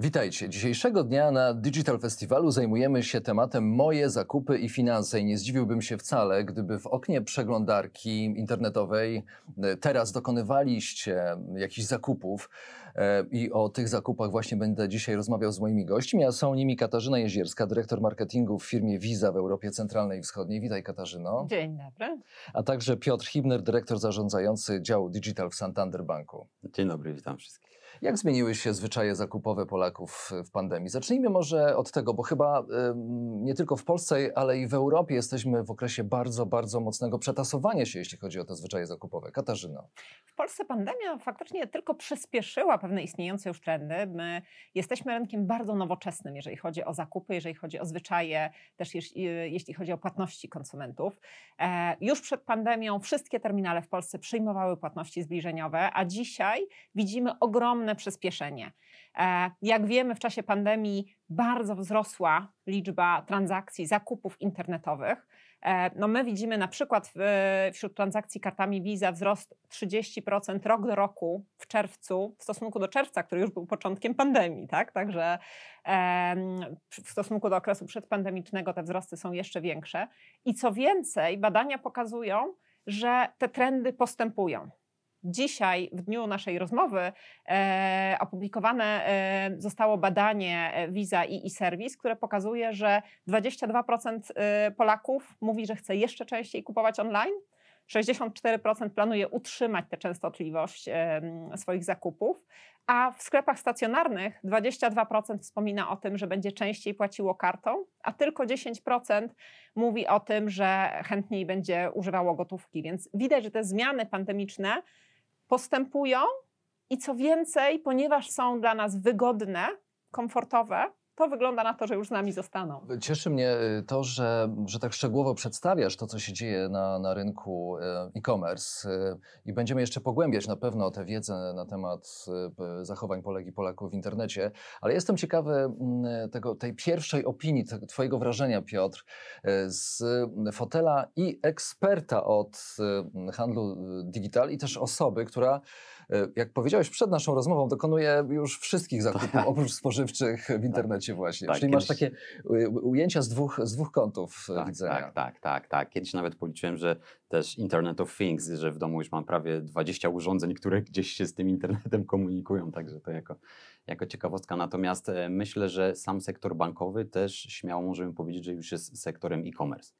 Witajcie. Dzisiejszego dnia na Digital Festivalu zajmujemy się tematem moje zakupy i finanse. I nie zdziwiłbym się wcale, gdyby w oknie przeglądarki internetowej teraz dokonywaliście jakichś zakupów. I o tych zakupach właśnie będę dzisiaj rozmawiał z moimi gośćmi, a są nimi Katarzyna Jezierska, dyrektor marketingu w firmie Visa w Europie Centralnej i Wschodniej. Witaj, Katarzyno. Dzień dobry. A także Piotr Hibner, dyrektor zarządzający działu Digital w Santander Banku. Dzień dobry, witam wszystkich. Jak zmieniły się zwyczaje zakupowe Polaków w pandemii? Zacznijmy może od tego, bo chyba nie tylko w Polsce, ale i w Europie jesteśmy w okresie bardzo, bardzo mocnego przetasowania się, jeśli chodzi o te zwyczaje zakupowe. Katarzyno. W Polsce pandemia faktycznie tylko przyspieszyła pewne istniejące już trendy. My jesteśmy rynkiem bardzo nowoczesnym, jeżeli chodzi o zakupy, jeżeli chodzi o zwyczaje, też jeśli chodzi o płatności konsumentów. Już przed pandemią wszystkie terminale w Polsce przyjmowały płatności zbliżeniowe, a dzisiaj widzimy ogromne przyspieszenie. Jak wiemy, w czasie pandemii bardzo wzrosła liczba transakcji, zakupów internetowych. No my widzimy na przykład wśród transakcji kartami Visa wzrost 30% rok do roku w czerwcu w stosunku do czerwca, który już był początkiem pandemii, tak? Także w stosunku do okresu przedpandemicznego te wzrosty są jeszcze większe. I co więcej, badania pokazują, że te trendy postępują. Dzisiaj, w dniu naszej rozmowy, opublikowane zostało badanie Visa i e-Service, które pokazuje, że 22% Polaków mówi, że chce jeszcze częściej kupować online, 64% planuje utrzymać tę częstotliwość swoich zakupów, a w sklepach stacjonarnych 22% wspomina o tym, że będzie częściej płaciło kartą, a tylko 10% mówi o tym, że chętniej będzie używało gotówki. Więc widać, że te zmiany pandemiczne postępują i co więcej, ponieważ są dla nas wygodne, komfortowe, to wygląda na to, że już z nami zostaną. Cieszy mnie to, że tak szczegółowo przedstawiasz to, co się dzieje na rynku e-commerce i będziemy jeszcze pogłębiać na pewno tę wiedzę na temat zachowań Polek i Polaków w internecie, ale jestem ciekawy tej pierwszej opinii, twojego wrażenia, Piotr, z fotela i eksperta od handlu digital i też osoby, która, jak powiedziałeś przed naszą rozmową, dokonuje już wszystkich zakupów, oprócz spożywczych w internecie. Właśnie. Tak, czyli kiedyś... masz takie ujęcia z dwóch kątów widzenia. Tak. Kiedyś nawet policzyłem, że też Internet of Things, że w domu już mam prawie 20 urządzeń, które gdzieś się z tym internetem komunikują, także to jako ciekawostka. Natomiast myślę, że sam sektor bankowy też śmiało możemy powiedzieć, że już jest sektorem e-commerce.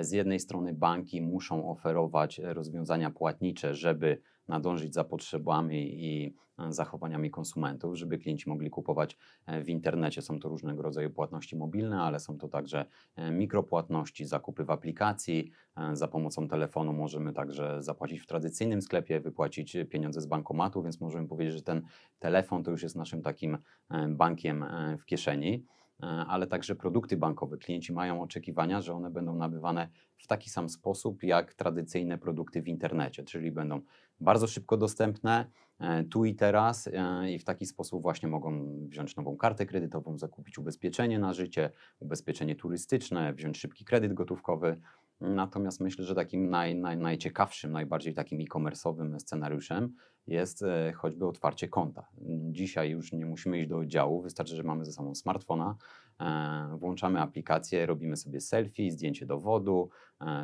Z jednej strony banki muszą oferować rozwiązania płatnicze, żeby nadążyć za potrzebami i zachowaniami konsumentów, żeby klienci mogli kupować w internecie. Są to różnego rodzaju płatności mobilne, ale są to także mikropłatności, zakupy w aplikacji. Za pomocą telefonu możemy także zapłacić w tradycyjnym sklepie, wypłacić pieniądze z bankomatu, więc możemy powiedzieć, że ten telefon to już jest naszym takim bankiem w kieszeni. Ale także produkty bankowe. Klienci mają oczekiwania, że one będą nabywane w taki sam sposób jak tradycyjne produkty w internecie, czyli będą bardzo szybko dostępne, tu i teraz i w taki sposób właśnie mogą wziąć nową kartę kredytową, zakupić ubezpieczenie na życie, ubezpieczenie turystyczne, wziąć szybki kredyt gotówkowy. Natomiast myślę, że takim najciekawszym, najbardziej takim e-commerce'owym scenariuszem jest choćby otwarcie konta. Dzisiaj już nie musimy iść do oddziału, wystarczy, że mamy ze sobą smartfona, włączamy aplikację, robimy sobie selfie, zdjęcie dowodu,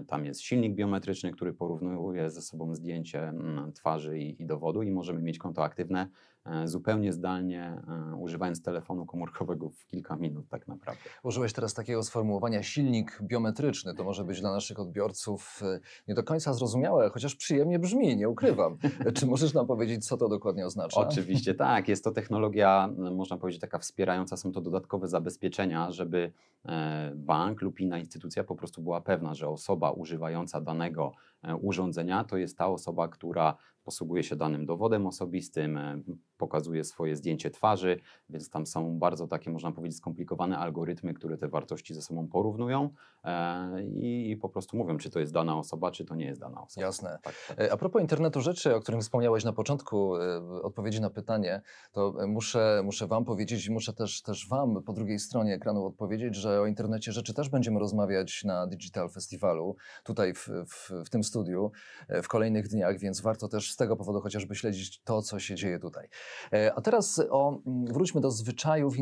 tam jest silnik biometryczny, który porównuje ze sobą zdjęcie twarzy i dowodu i możemy mieć konto aktywne zupełnie zdalnie, używając telefonu komórkowego w kilka minut tak naprawdę. Użyłeś teraz takiego sformułowania silnik biometryczny, to może być dla naszych odbiorców nie do końca zrozumiałe, chociaż przyjemnie brzmi, nie ukrywam. Czy możesz nam powiedzieć, co to dokładnie oznacza? Oczywiście tak, jest to technologia, można powiedzieć, taka wspierająca, są to dodatkowe zabezpieczenia, żeby bank lub inna instytucja po prostu była pewna, że osoba używająca danego urządzenia to jest ta osoba, która posługuje się danym dowodem osobistym, pokazuje swoje zdjęcie twarzy, więc tam są bardzo takie, można powiedzieć, skomplikowane algorytmy, które te wartości ze sobą porównują i po prostu mówią, czy to jest dana osoba, czy to nie jest dana osoba. Jasne. Tak. A propos internetu rzeczy, o którym wspomniałeś na początku odpowiedzi na pytanie, to muszę wam powiedzieć i muszę też wam po drugiej stronie ekranu odpowiedzieć, że o internecie rzeczy też będziemy rozmawiać na Digital Festivalu, tutaj w tym studiu. studiu w kolejnych dniach, więc warto też z tego powodu chociażby śledzić to, co się dzieje tutaj. A teraz wróćmy do zwyczajów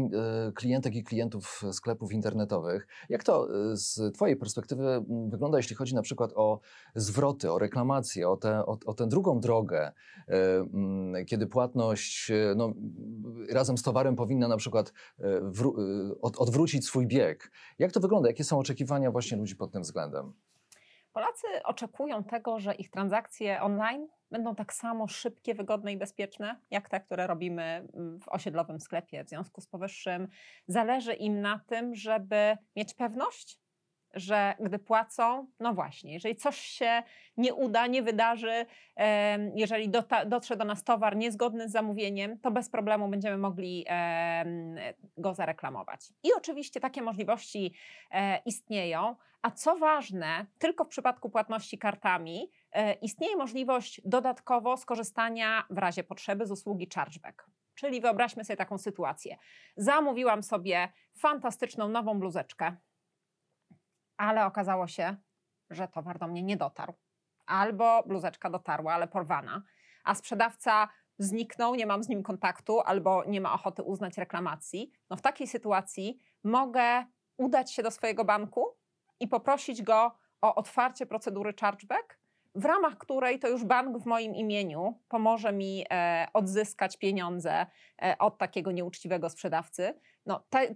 klientek i klientów sklepów internetowych. Jak to z Twojej perspektywy wygląda, jeśli chodzi na przykład o zwroty, o reklamacje, o tę drugą drogę, kiedy płatność razem z towarem powinna na przykład odwrócić swój bieg. Jak to wygląda? Jakie są oczekiwania właśnie ludzi pod tym względem? Polacy oczekują tego, że ich transakcje online będą tak samo szybkie, wygodne i bezpieczne, jak te, które robimy w osiedlowym sklepie. W związku z powyższym zależy im na tym, żeby mieć pewność, że gdy płacą, jeżeli coś się nie uda, nie wydarzy, jeżeli dotrze do nas towar niezgodny z zamówieniem, to bez problemu będziemy mogli go zareklamować. I oczywiście takie możliwości istnieją, a co ważne, tylko w przypadku płatności kartami istnieje możliwość dodatkowo skorzystania w razie potrzeby z usługi chargeback. Czyli wyobraźmy sobie taką sytuację. Zamówiłam sobie fantastyczną nową bluzeczkę, ale okazało się, że towar do mnie nie dotarł. Albo bluzeczka dotarła, ale porwana, a sprzedawca zniknął, nie mam z nim kontaktu, albo nie ma ochoty uznać reklamacji. W takiej sytuacji mogę udać się do swojego banku i poprosić go o otwarcie procedury chargeback, w ramach której to już bank w moim imieniu pomoże mi odzyskać pieniądze od takiego nieuczciwego sprzedawcy.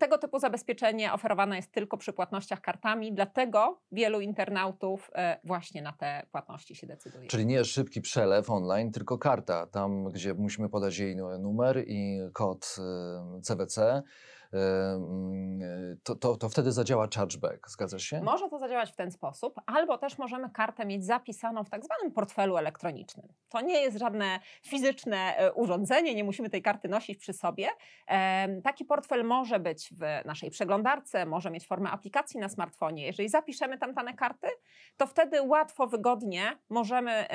Tego typu zabezpieczenie oferowane jest tylko przy płatnościach kartami, dlatego wielu internautów właśnie na te płatności się decyduje. Czyli nie szybki przelew online, tylko karta, tam gdzie musimy podać jej numer i kod CVC, to wtedy zadziała chargeback, zgadza się? Może to zadziałać w ten sposób, albo też możemy kartę mieć zapisaną w tak zwanym portfelu elektronicznym. To nie jest żadne fizyczne urządzenie, nie musimy tej karty nosić przy sobie. Taki portfel może być w naszej przeglądarce, może mieć formę aplikacji na smartfonie. Jeżeli zapiszemy tam dane karty, to wtedy łatwo, wygodnie możemy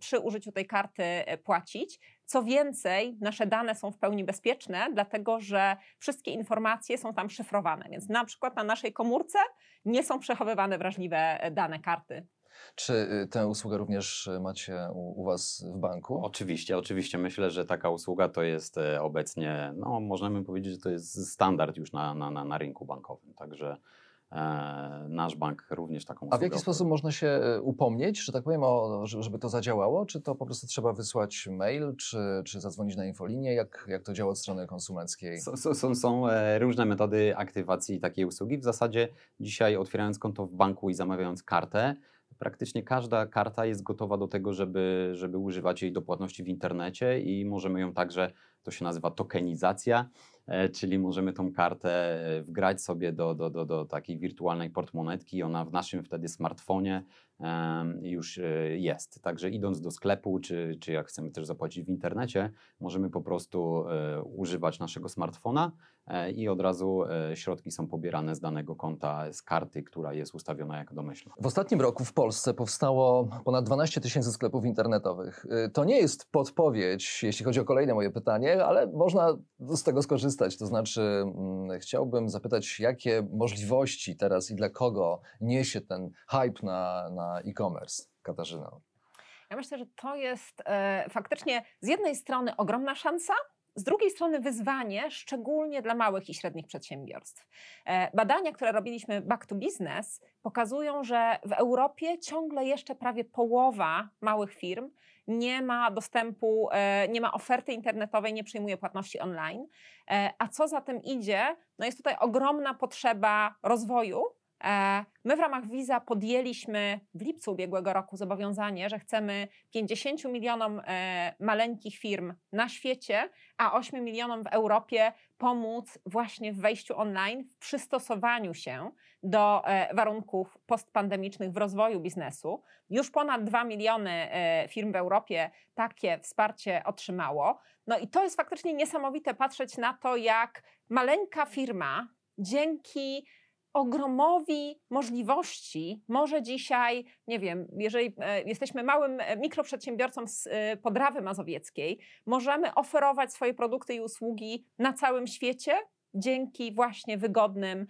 przy użyciu tej karty płacić. Co więcej, nasze dane są w pełni bezpieczne, dlatego że wszystkie informacje są tam szyfrowane, więc na przykład na naszej komórce nie są przechowywane wrażliwe dane karty. Czy tę usługę również macie u Was w banku? Oczywiście. Myślę, że taka usługa to jest obecnie, możemy powiedzieć, że to jest standard już na rynku bankowym, także nasz bank również taką usługę. A w jaki sposób można się upomnieć, że tak powiem, żeby to zadziałało? Czy to po prostu trzeba wysłać mail, czy zadzwonić na infolinię? Jak to działa od strony konsumenckiej? Są różne metody aktywacji takiej usługi. W zasadzie dzisiaj otwierając konto w banku i zamawiając kartę, praktycznie każda karta jest gotowa do tego, żeby używać jej do płatności w internecie i możemy ją także, to się nazywa tokenizacja, czyli możemy tą kartę wgrać sobie do takiej wirtualnej portmonetki i ona w naszym wtedy smartfonie już jest. Także idąc do sklepu, czy jak chcemy też zapłacić w internecie, możemy po prostu używać naszego smartfona i od razu środki są pobierane z danego konta, z karty, która jest ustawiona jako domyślna. W ostatnim roku w Polsce powstało ponad 12 000 sklepów internetowych. To nie jest podpowiedź, jeśli chodzi o kolejne moje pytanie, ale można z tego skorzystać. To znaczy chciałbym zapytać, jakie możliwości teraz i dla kogo niesie ten hype na e-commerce, Katarzyna? Ja myślę, że to jest faktycznie z jednej strony ogromna szansa, z drugiej strony wyzwanie, szczególnie dla małych i średnich przedsiębiorstw. Badania, które robiliśmy Back to Business, pokazują, że w Europie ciągle jeszcze prawie połowa małych firm nie ma dostępu, nie ma oferty internetowej, nie przyjmuje płatności online. A co za tym idzie, jest tutaj ogromna potrzeba rozwoju. My w ramach Visa podjęliśmy w lipcu ubiegłego roku zobowiązanie, że chcemy 50 milionom maleńkich firm na świecie, a 8 milionom w Europie pomóc właśnie w wejściu online, w przystosowaniu się do warunków postpandemicznych w rozwoju biznesu. Już ponad 2 miliony firm w Europie takie wsparcie otrzymało. I to jest faktycznie niesamowite patrzeć na to, jak maleńka firma dzięki ogromowi możliwości może dzisiaj, jeżeli jesteśmy małym mikroprzedsiębiorcą z Podrawy Mazowieckiej, możemy oferować swoje produkty i usługi na całym świecie dzięki właśnie wygodnym,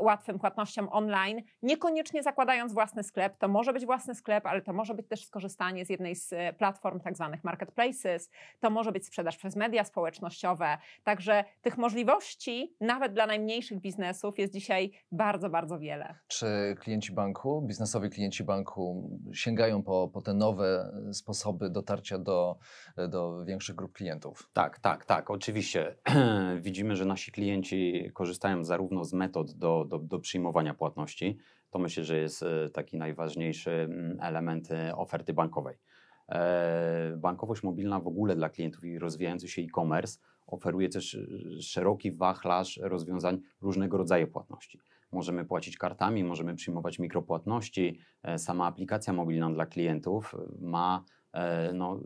łatwym płatnościom online, niekoniecznie zakładając własny sklep. To może być własny sklep, ale to może być też skorzystanie z jednej z platform tak zwanych marketplaces, to może być sprzedaż przez media społecznościowe. Także tych możliwości nawet dla najmniejszych biznesów jest dzisiaj bardzo, bardzo wiele. Czy klienci banku, biznesowi klienci banku sięgają po te nowe sposoby dotarcia do większych grup klientów? Tak. Oczywiście widzimy, że nasi klienci korzystają zarówno z metod do przyjmowania płatności. To myślę, że jest taki najważniejszy element oferty bankowej. Bankowość mobilna w ogóle dla klientów i rozwijający się e-commerce oferuje też szeroki wachlarz rozwiązań różnego rodzaju płatności. Możemy płacić kartami, możemy przyjmować mikropłatności. Sama aplikacja mobilna dla klientów ma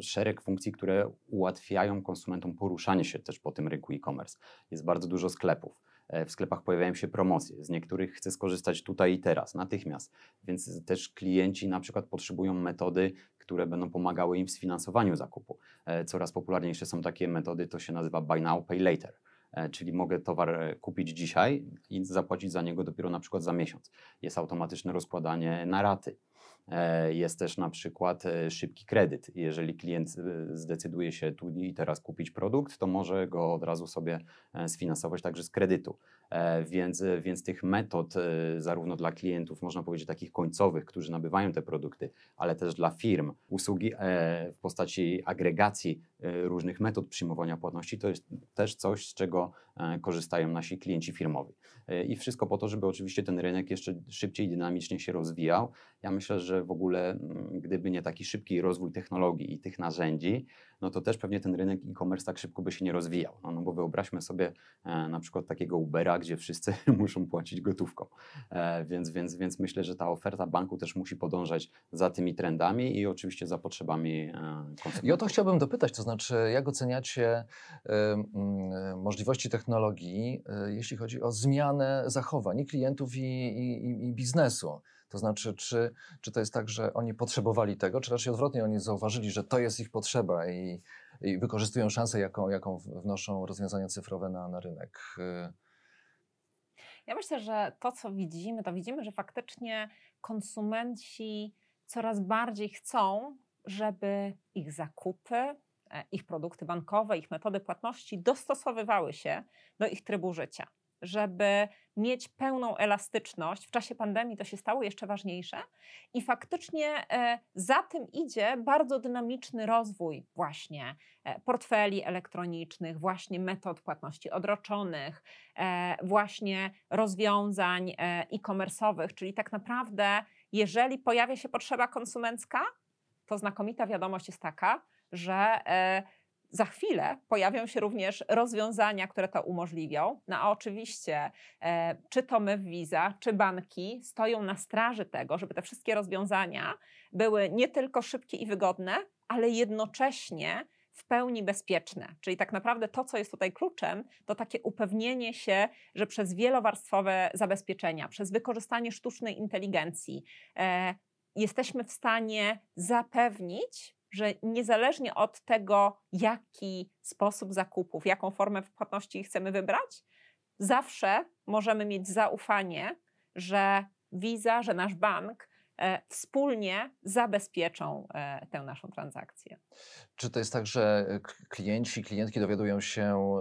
szereg funkcji, które ułatwiają konsumentom poruszanie się też po tym rynku e-commerce. Jest bardzo dużo sklepów. W sklepach pojawiają się promocje, z niektórych chcę skorzystać tutaj i teraz, natychmiast, więc też klienci na przykład potrzebują metody, które będą pomagały im w sfinansowaniu zakupu. Coraz popularniejsze są takie metody, to się nazywa buy now, pay later, czyli mogę towar kupić dzisiaj i zapłacić za niego dopiero na przykład za miesiąc. Jest automatyczne rozkładanie na raty. Jest też na przykład szybki kredyt. Jeżeli klient zdecyduje się tu i teraz kupić produkt, to może go od razu sobie sfinansować także z kredytu. Więc tych metod zarówno dla klientów, można powiedzieć takich końcowych, którzy nabywają te produkty, ale też dla firm, usługi w postaci agregacji różnych metod przyjmowania płatności, to jest też coś, z czego korzystają nasi klienci firmowi. I wszystko po to, żeby oczywiście ten rynek jeszcze szybciej, dynamicznie się rozwijał. Ja myślę, że w ogóle gdyby nie taki szybki rozwój technologii i tych narzędzi, no to też pewnie ten rynek e-commerce tak szybko by się nie rozwijał. No bo wyobraźmy sobie na przykład takiego Ubera, gdzie wszyscy muszą płacić gotówką. Więc myślę, że ta oferta banku też musi podążać za tymi trendami i oczywiście za potrzebami konsumentów. I o to chciałbym dopytać, to znaczy jak oceniacie możliwości technologii, jeśli chodzi o zmianę zachowań i klientów i biznesu? To znaczy, czy to jest tak, że oni potrzebowali tego, czy raczej odwrotnie, oni zauważyli, że to jest ich potrzeba i wykorzystują szansę, jaką wnoszą rozwiązania cyfrowe na rynek? Ja myślę, że to, co widzimy, to widzimy, że faktycznie konsumenci coraz bardziej chcą, żeby ich zakupy, ich produkty bankowe, ich metody płatności dostosowywały się do ich trybu życia, żeby mieć pełną elastyczność. W czasie pandemii to się stało jeszcze ważniejsze i faktycznie za tym idzie bardzo dynamiczny rozwój właśnie portfeli elektronicznych, właśnie metod płatności odroczonych, właśnie rozwiązań e-commerce'owych, czyli tak naprawdę jeżeli pojawia się potrzeba konsumencka, to znakomita wiadomość jest taka, że za chwilę pojawią się również rozwiązania, które to umożliwią. No a oczywiście, czy to my w Visa, czy banki stoją na straży tego, żeby te wszystkie rozwiązania były nie tylko szybkie i wygodne, ale jednocześnie w pełni bezpieczne. Czyli tak naprawdę to, co jest tutaj kluczem, to takie upewnienie się, że przez wielowarstwowe zabezpieczenia, przez wykorzystanie sztucznej inteligencji jesteśmy w stanie zapewnić, że niezależnie od tego, jaki sposób zakupów, jaką formę płatności chcemy wybrać, zawsze możemy mieć zaufanie, że Visa, że nasz bank wspólnie zabezpieczą tę naszą transakcję. Czy to jest tak, że klienci, klientki dowiadują się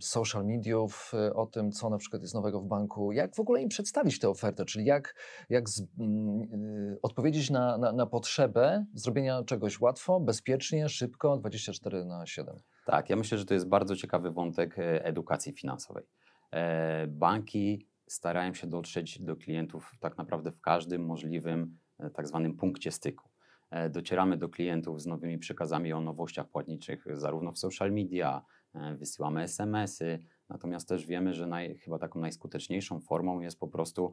z social mediów o tym, co na przykład jest nowego w banku? Jak w ogóle im przedstawić tę ofertę? Czyli jak odpowiedzieć na potrzebę zrobienia czegoś łatwo, bezpiecznie, szybko, 24/7? Tak, ja myślę, że to jest bardzo ciekawy wątek edukacji finansowej. Banki starają się dotrzeć do klientów tak naprawdę w każdym możliwym tak zwanym punkcie styku. Docieramy do klientów z nowymi przekazami o nowościach płatniczych zarówno w social media, wysyłamy SMS-y, natomiast też wiemy, że chyba taką najskuteczniejszą formą jest po prostu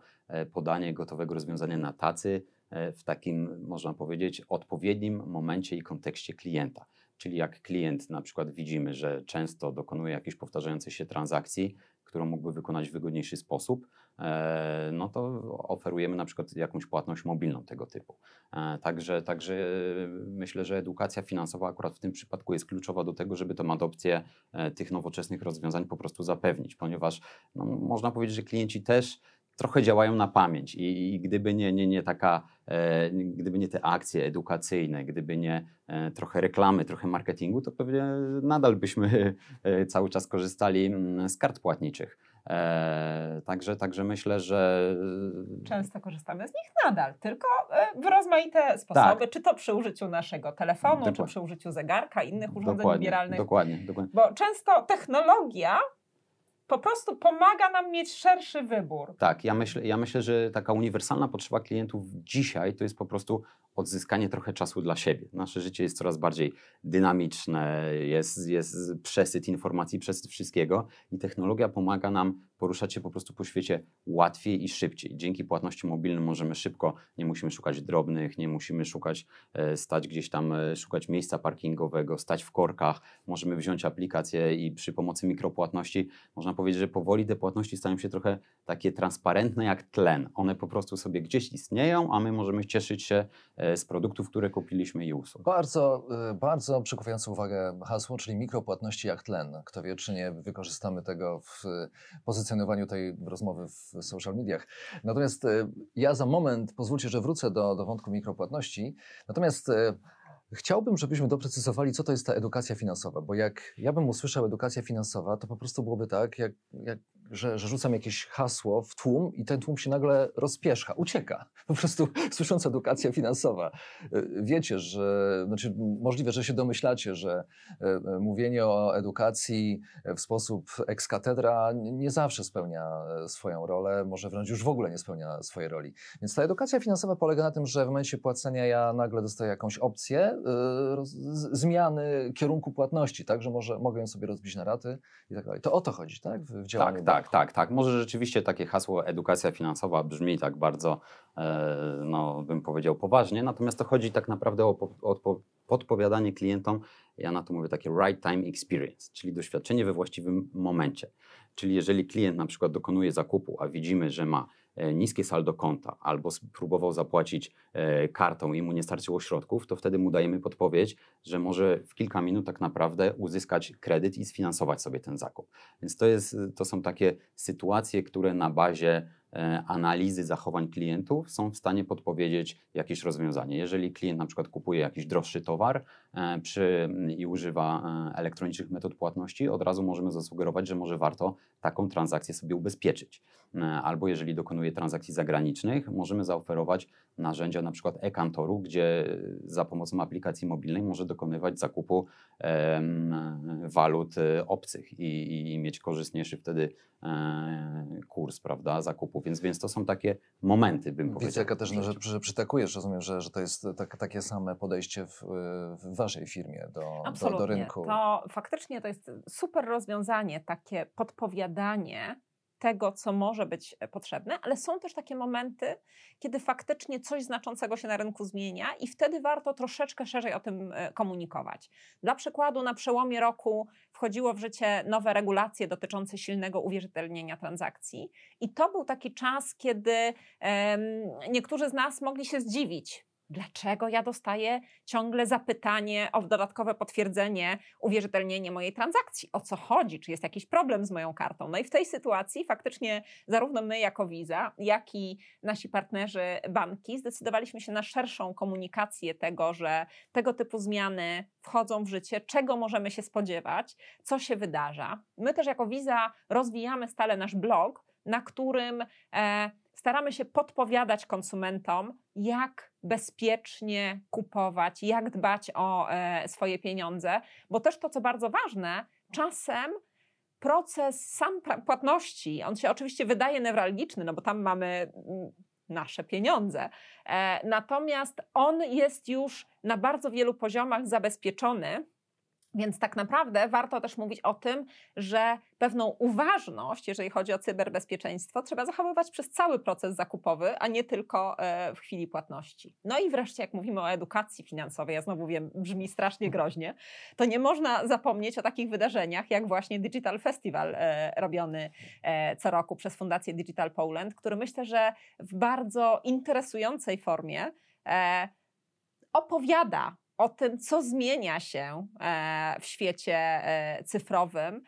podanie gotowego rozwiązania na tacy w takim, można powiedzieć, odpowiednim momencie i kontekście klienta. Czyli jak klient na przykład widzimy, że często dokonuje jakiejś powtarzającej się transakcji, którą mógłby wykonać w wygodniejszy sposób, no to oferujemy na przykład jakąś płatność mobilną tego typu. Także myślę, że edukacja finansowa akurat w tym przypadku jest kluczowa do tego, żeby tą adopcję tych nowoczesnych rozwiązań po prostu zapewnić, ponieważ no, można powiedzieć, że klienci też trochę działają na pamięć i gdyby nie te akcje edukacyjne, gdyby nie trochę reklamy, trochę marketingu, to pewnie nadal byśmy cały czas korzystali z kart płatniczych. Także myślę, że... Często korzystamy z nich nadal, tylko w rozmaite sposoby, tak. Czy to przy użyciu naszego telefonu, dokładnie. Czy przy użyciu zegarka, innych urządzeń wybieralnych. Dokładnie. Bo często technologia po prostu pomaga nam mieć szerszy wybór. Tak, ja myślę, że taka uniwersalna potrzeba klientów dzisiaj to jest po prostu odzyskanie trochę czasu dla siebie. Nasze życie jest coraz bardziej dynamiczne, jest przesyt informacji, przesyt wszystkiego i technologia pomaga nam poruszać się po prostu po świecie łatwiej i szybciej. Dzięki płatności mobilnym możemy szybko, nie musimy szukać drobnych, nie musimy szukać miejsca parkingowego, stać w korkach, możemy wziąć aplikację i przy pomocy mikropłatności można powiedzieć, że powoli te płatności stają się trochę takie transparentne jak tlen. One po prostu sobie gdzieś istnieją, a my możemy cieszyć się z produktów, które kupiliśmy i usług. Bardzo, bardzo przykuwające uwagę hasło, czyli mikropłatności jak tlen. Kto wie, czy nie wykorzystamy tego w pozycjonowaniu tej rozmowy w social mediach. Natomiast ja za moment, pozwólcie, że wrócę do wątku mikropłatności. Natomiast chciałbym, żebyśmy doprecyzowali, co to jest ta edukacja finansowa, bo jak ja bym usłyszał edukacja finansowa, to po prostu byłoby tak, że rzucam jakieś hasło w tłum i ten tłum się nagle rozpierzcha, ucieka. Po prostu słysząc edukacja finansowa. Wiecie, że znaczy możliwe, że się domyślacie, że mówienie o edukacji w sposób ex cathedra nie zawsze spełnia swoją rolę, może wręcz już w ogóle nie spełnia swojej roli. Więc ta edukacja finansowa polega na tym, że w momencie płacenia ja nagle dostaję jakąś opcję zmiany kierunku płatności, tak, że mogę ją sobie rozbić na raty i tak dalej. To o to chodzi, tak? W działaniu. Tak. Może rzeczywiście takie hasło edukacja finansowa brzmi tak bardzo, bym powiedział, poważnie, natomiast to chodzi tak naprawdę o podpowiadanie klientom, ja na to mówię takie right time experience, czyli doświadczenie we właściwym momencie. Czyli jeżeli klient na przykład dokonuje zakupu, a widzimy, że ma niskie saldo konta albo próbował zapłacić kartą i mu nie starczyło środków, to wtedy mu dajemy podpowiedź, że może w kilka minut tak naprawdę uzyskać kredyt i sfinansować sobie ten zakup. Więc to są takie sytuacje, które na bazie analizy zachowań klientów są w stanie podpowiedzieć jakieś rozwiązanie. Jeżeli klient na przykład kupuje jakiś droższy towar i używa elektronicznych metod płatności, od razu możemy zasugerować, że może warto taką transakcję sobie ubezpieczyć. Albo jeżeli dokonuje transakcji zagranicznych, możemy zaoferować narzędzia na przykład e-kantoru, gdzie za pomocą aplikacji mobilnej może dokonywać zakupu walut obcych i mieć korzystniejszy wtedy kurs, prawda, zakupu. Więc to są takie momenty, bym powiedział. Widzę, Katarzyna, że przytakujesz, rozumiem, że to jest takie same podejście w waszej firmie do rynku. To faktycznie to jest super rozwiązanie, takie podpowiadanie tego, co może być potrzebne, ale są też takie momenty, kiedy faktycznie coś znaczącego się na rynku zmienia i wtedy warto troszeczkę szerzej o tym komunikować. Dla przykładu na przełomie roku wchodziło w życie nowe regulacje dotyczące silnego uwierzytelnienia transakcji i to był taki czas, kiedy niektórzy z nas mogli się zdziwić. Dlaczego ja dostaję ciągle zapytanie o dodatkowe potwierdzenie, uwierzytelnienie mojej transakcji? O co chodzi? Czy jest jakiś problem z moją kartą? No i w tej sytuacji faktycznie zarówno my jako Visa, jak i nasi partnerzy banki zdecydowaliśmy się na szerszą komunikację tego, że tego typu zmiany wchodzą w życie, czego możemy się spodziewać, co się wydarza. My też jako Visa rozwijamy stale nasz blog, na którym staramy się podpowiadać konsumentom, jak bezpiecznie kupować, jak dbać o swoje pieniądze, bo też to, co bardzo ważne, czasem proces sam płatności, on się oczywiście wydaje newralgiczny, no bo tam mamy nasze pieniądze, natomiast on jest już na bardzo wielu poziomach zabezpieczony Więc tak naprawdę warto też mówić o tym, że pewną uważność, jeżeli chodzi o cyberbezpieczeństwo, trzeba zachowywać przez cały proces zakupowy, a nie tylko w chwili płatności. No i wreszcie, jak mówimy o edukacji finansowej, ja znowu wiem, brzmi strasznie groźnie, to nie można zapomnieć o takich wydarzeniach, jak właśnie Digital Festival robiony co roku przez Fundację Digital Poland, który myślę, że w bardzo interesującej formie opowiada o tym, co zmienia się w świecie cyfrowym,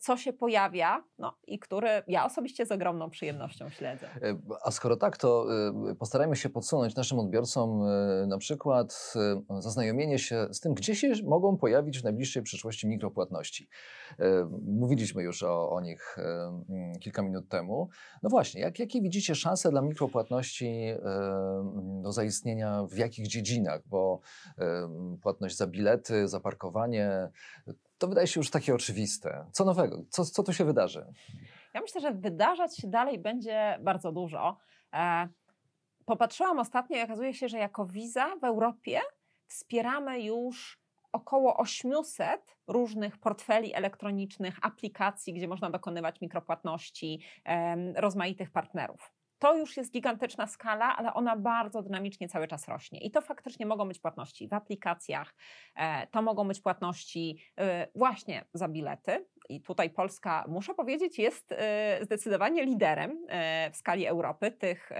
co się pojawia, no i który ja osobiście z ogromną przyjemnością śledzę. A skoro tak, to postarajmy się podsunąć naszym odbiorcom na przykład zaznajomienie się z tym, gdzie się mogą pojawić w najbliższej przyszłości mikropłatności. Mówiliśmy już o nich kilka minut temu. No właśnie, jakie widzicie szanse dla mikropłatności do zaistnienia, w jakich dziedzinach, bo płatność za bilety, za parkowanie, to wydaje się już takie oczywiste. Co nowego? Co tu się wydarzy? Ja myślę, że wydarzać się dalej będzie bardzo dużo. Popatrzyłam ostatnio i okazuje się, że jako Visa w Europie wspieramy już około 800 różnych portfeli elektronicznych, aplikacji, gdzie można dokonywać mikropłatności rozmaitych partnerów. To już jest gigantyczna skala, ale ona bardzo dynamicznie cały czas rośnie. I to faktycznie mogą być płatności w aplikacjach, to mogą być płatności właśnie za bilety. I tutaj Polska, muszę powiedzieć, jest zdecydowanie liderem w skali Europy. Tych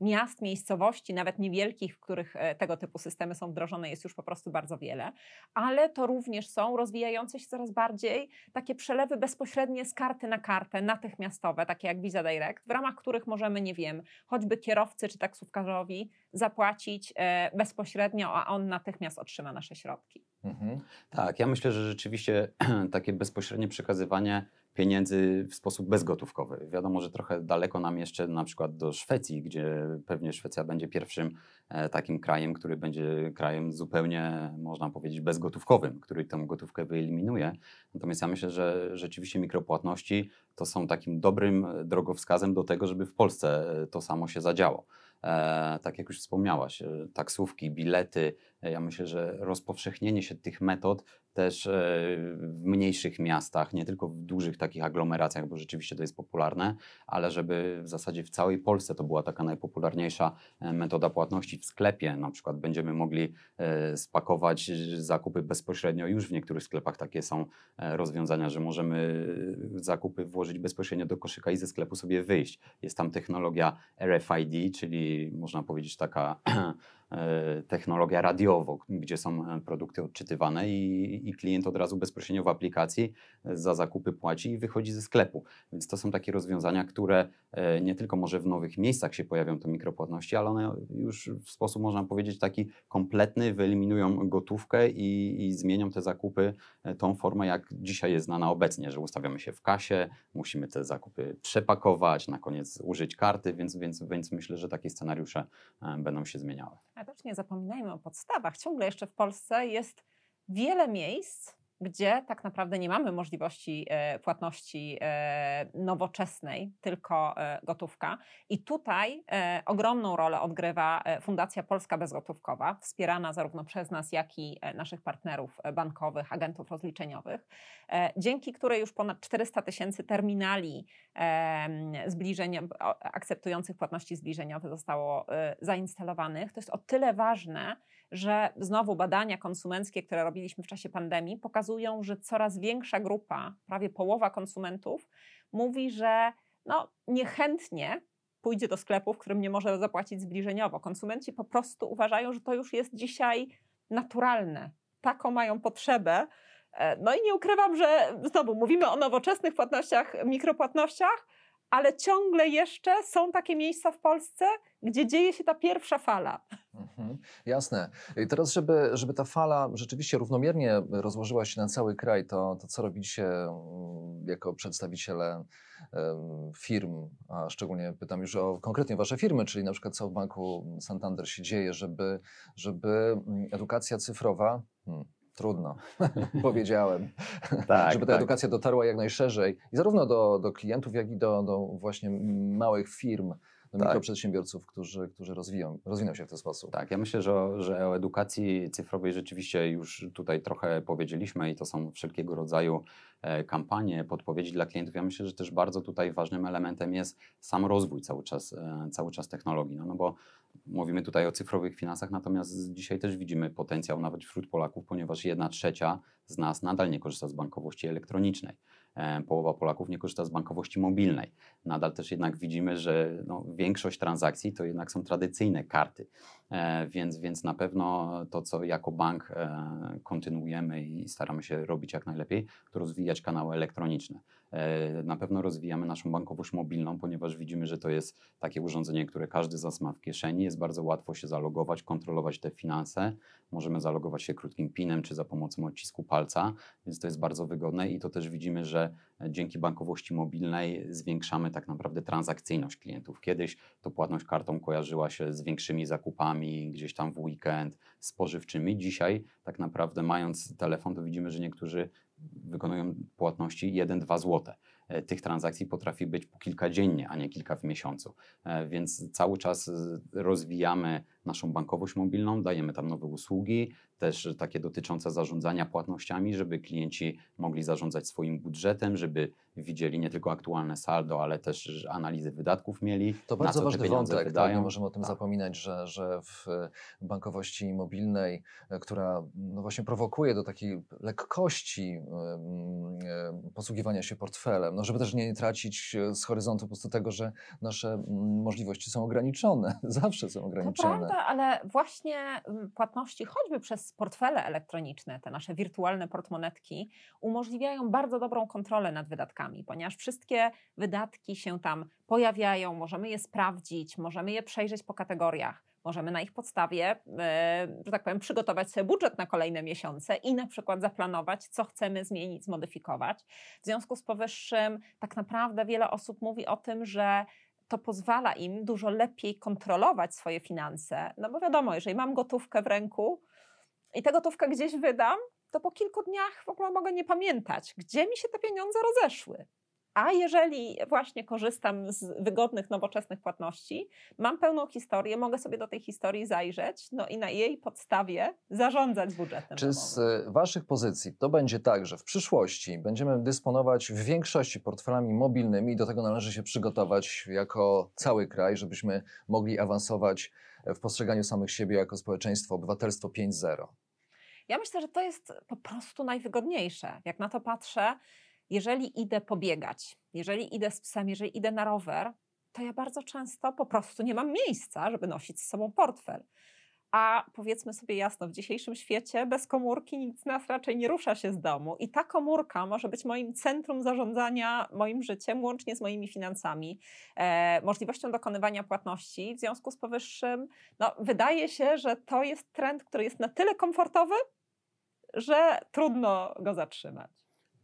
miast, miejscowości, nawet niewielkich, w których tego typu systemy są wdrożone, jest już po prostu bardzo wiele. Ale to również są rozwijające się coraz bardziej takie przelewy bezpośrednie z karty na kartę, natychmiastowe, takie jak Visa Direct, w ramach których możemy, nie wiem, choćby kierowcy czy taksówkarzowi zapłacić bezpośrednio, a on natychmiast otrzyma nasze środki. Mhm. Tak, ja myślę, że rzeczywiście takie bezpośrednie przekazywanie pieniędzy w sposób bezgotówkowy. Wiadomo, że trochę daleko nam jeszcze na przykład do Szwecji, gdzie pewnie Szwecja będzie pierwszym takim krajem, który będzie krajem zupełnie, można powiedzieć, bezgotówkowym, który tę gotówkę wyeliminuje. Natomiast ja myślę, że rzeczywiście mikropłatności to są takim dobrym drogowskazem do tego, żeby w Polsce to samo się zadziało. Tak jak już wspomniałaś, taksówki, bilety, ja myślę, że rozpowszechnienie się tych metod też w mniejszych miastach, nie tylko w dużych takich aglomeracjach, bo rzeczywiście to jest popularne, ale żeby w zasadzie w całej Polsce to była taka najpopularniejsza metoda płatności w sklepie. Na przykład będziemy mogli spakować zakupy bezpośrednio, już w niektórych sklepach takie są rozwiązania, że możemy zakupy włożyć bezpośrednio do koszyka i ze sklepu sobie wyjść. Jest tam technologia RFID, czyli można powiedzieć taka technologia radiowo, gdzie są produkty odczytywane i klient od razu bezpośrednio w aplikacji za zakupy płaci i wychodzi ze sklepu. Więc to są takie rozwiązania, które nie tylko może w nowych miejscach się pojawią te mikropłatności, ale one już w sposób, można powiedzieć, taki kompletny wyeliminują gotówkę i zmienią te zakupy tą formę, jak dzisiaj jest znana obecnie, że ustawiamy się w kasie, musimy te zakupy przepakować, na koniec użyć karty, więc myślę, że takie scenariusze będą się zmieniały. A też nie zapominajmy o podstawach. Ciągle jeszcze w Polsce jest wiele miejsc, gdzie tak naprawdę nie mamy możliwości płatności nowoczesnej, tylko gotówka. I tutaj ogromną rolę odgrywa Fundacja Polska Bezgotówkowa, wspierana zarówno przez nas, jak i naszych partnerów bankowych, agentów rozliczeniowych, dzięki której już ponad 400 000 terminali akceptujących płatności zbliżeniowe zostało zainstalowanych. To jest o tyle ważne, że znowu badania konsumenckie, które robiliśmy w czasie pandemii, pokazują, że coraz większa grupa, prawie połowa konsumentów, mówi, że niechętnie pójdzie do sklepu, w którym nie może zapłacić zbliżeniowo. Konsumenci po prostu uważają, że to już jest dzisiaj naturalne. Taką mają potrzebę. No i nie ukrywam, że znowu mówimy o nowoczesnych płatnościach, mikropłatnościach, ale ciągle jeszcze są takie miejsca w Polsce, gdzie dzieje się ta pierwsza fala. Mhm, jasne. I teraz, żeby ta fala rzeczywiście równomiernie rozłożyła się na cały kraj, to co robicie jako przedstawiciele firm, a szczególnie pytam już o konkretnie wasze firmy, czyli na przykład co w banku Santander się dzieje, żeby edukacja cyfrowa... Trudno, powiedziałem, tak, żeby ta edukacja dotarła jak najszerzej i zarówno do klientów, jak i do właśnie małych firm, do mikroprzedsiębiorców, którzy rozwiną się w ten sposób. Tak, ja myślę, że o edukacji cyfrowej rzeczywiście już tutaj trochę powiedzieliśmy i to są wszelkiego rodzaju kampanie, podpowiedzi dla klientów. Ja myślę, że też bardzo tutaj ważnym elementem jest sam rozwój cały czas technologii, no bo mówimy tutaj o cyfrowych finansach, natomiast dzisiaj też widzimy potencjał nawet wśród Polaków, ponieważ 1/3 z nas nadal nie korzysta z bankowości elektronicznej. Połowa Polaków nie korzysta z bankowości mobilnej. Nadal też jednak widzimy, że większość transakcji to jednak są tradycyjne karty, więc na pewno to, co jako bank kontynuujemy i staramy się robić jak najlepiej, to rozwijać kanały elektroniczne. Na pewno rozwijamy naszą bankowość mobilną, ponieważ widzimy, że to jest takie urządzenie, które każdy z nas ma w kieszeni, jest bardzo łatwo się zalogować, kontrolować te finanse, możemy zalogować się krótkim pinem czy za pomocą odcisku palca, więc to jest bardzo wygodne i to też widzimy, że dzięki bankowości mobilnej zwiększamy tak naprawdę transakcyjność klientów. Kiedyś to płatność kartą kojarzyła się z większymi zakupami, gdzieś tam w weekend, spożywczymi. Dzisiaj tak naprawdę mając telefon to widzimy, że niektórzy wykonują płatności 1-2 złote. Tych transakcji potrafi być po kilka dziennie, a nie kilka w miesiącu. Więc cały czas rozwijamy naszą bankowość mobilną, dajemy tam nowe usługi, też takie dotyczące zarządzania płatnościami, żeby klienci mogli zarządzać swoim budżetem, żeby widzieli nie tylko aktualne saldo, ale też analizy wydatków mieli. To bardzo ważny wątek, tak, nie możemy o tym zapominać, że w bankowości mobilnej, która właśnie prowokuje do takiej lekkości posługiwania się portfelem, żeby też nie tracić z horyzontu po prostu tego, że nasze możliwości są ograniczone, zawsze są ograniczone. To prawda, ale właśnie płatności choćby przez portfele elektroniczne, te nasze wirtualne portmonetki umożliwiają bardzo dobrą kontrolę nad wydatkami, ponieważ wszystkie wydatki się tam pojawiają, możemy je sprawdzić, możemy je przejrzeć po kategoriach. Możemy na ich podstawie, że tak powiem, przygotować sobie budżet na kolejne miesiące i na przykład zaplanować, co chcemy zmienić, zmodyfikować. W związku z powyższym tak naprawdę wiele osób mówi o tym, że to pozwala im dużo lepiej kontrolować swoje finanse. No bo wiadomo, jeżeli mam gotówkę w ręku i tę gotówkę gdzieś wydam, to po kilku dniach w ogóle mogę nie pamiętać, gdzie mi się te pieniądze rozeszły. A jeżeli właśnie korzystam z wygodnych, nowoczesnych płatności, mam pełną historię, mogę sobie do tej historii zajrzeć, no i na jej podstawie zarządzać budżetem. Czy z Waszych pozycji to będzie tak, że w przyszłości będziemy dysponować w większości portfelami mobilnymi i do tego należy się przygotować jako cały kraj, żebyśmy mogli awansować w postrzeganiu samych siebie jako społeczeństwo, obywatelstwo 5.0? Ja myślę, że to jest po prostu najwygodniejsze. Jak na to patrzę, jeżeli idę pobiegać, jeżeli idę z psem, jeżeli idę na rower, to ja bardzo często po prostu nie mam miejsca, żeby nosić z sobą portfel. A powiedzmy sobie jasno, w dzisiejszym świecie bez komórki nikt z nas raczej nie rusza się z domu i ta komórka może być moim centrum zarządzania moim życiem, łącznie z moimi finansami, możliwością dokonywania płatności. W związku z powyższym wydaje się, że to jest trend, który jest na tyle komfortowy, że trudno go zatrzymać.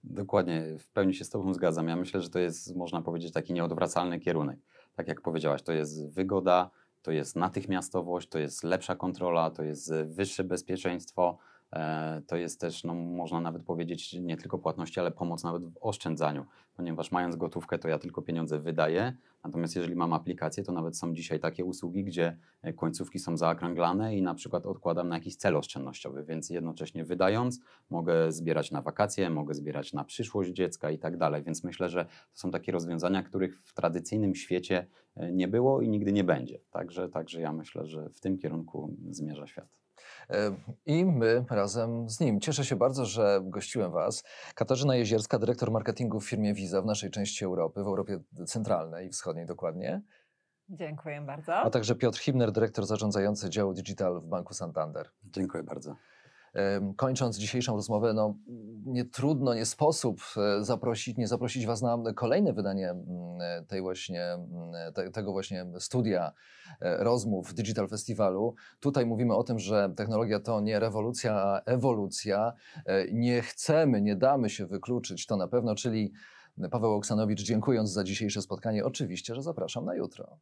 Dokładnie, w pełni się z Tobą zgadzam. Ja myślę, że to jest, można powiedzieć, taki nieodwracalny kierunek. Tak jak powiedziałaś, to jest wygoda, to jest natychmiastowość, to jest lepsza kontrola, to jest wyższe bezpieczeństwo, to jest też, można nawet powiedzieć, nie tylko płatności, ale pomoc nawet w oszczędzaniu, ponieważ mając gotówkę, to ja tylko pieniądze wydaję, natomiast jeżeli mam aplikację, to nawet są dzisiaj takie usługi, gdzie końcówki są zaokrąglane i na przykład odkładam na jakiś cel oszczędnościowy, więc jednocześnie wydając mogę zbierać na wakacje, mogę zbierać na przyszłość dziecka i tak dalej, więc myślę, że to są takie rozwiązania, których w tradycyjnym świecie nie było i nigdy nie będzie, także ja myślę, że w tym kierunku zmierza świat. I my razem z nim. Cieszę się bardzo, że gościłem Was. Katarzyna Jezierska, dyrektor marketingu w firmie Visa w naszej części Europy, w Europie Centralnej i Wschodniej dokładnie. Dziękuję bardzo. A także Piotr Hibner, dyrektor zarządzający działu Digital w Banku Santander. Dziękuję bardzo. Kończąc dzisiejszą rozmowę, nie sposób nie zaprosić Was na kolejne wydanie tego właśnie studia rozmów Digital Festiwalu. Tutaj mówimy o tym, że technologia to nie rewolucja, a ewolucja. Nie damy się wykluczyć, to na pewno, czyli Paweł Oksanowicz, dziękując za dzisiejsze spotkanie, oczywiście, że zapraszam na jutro.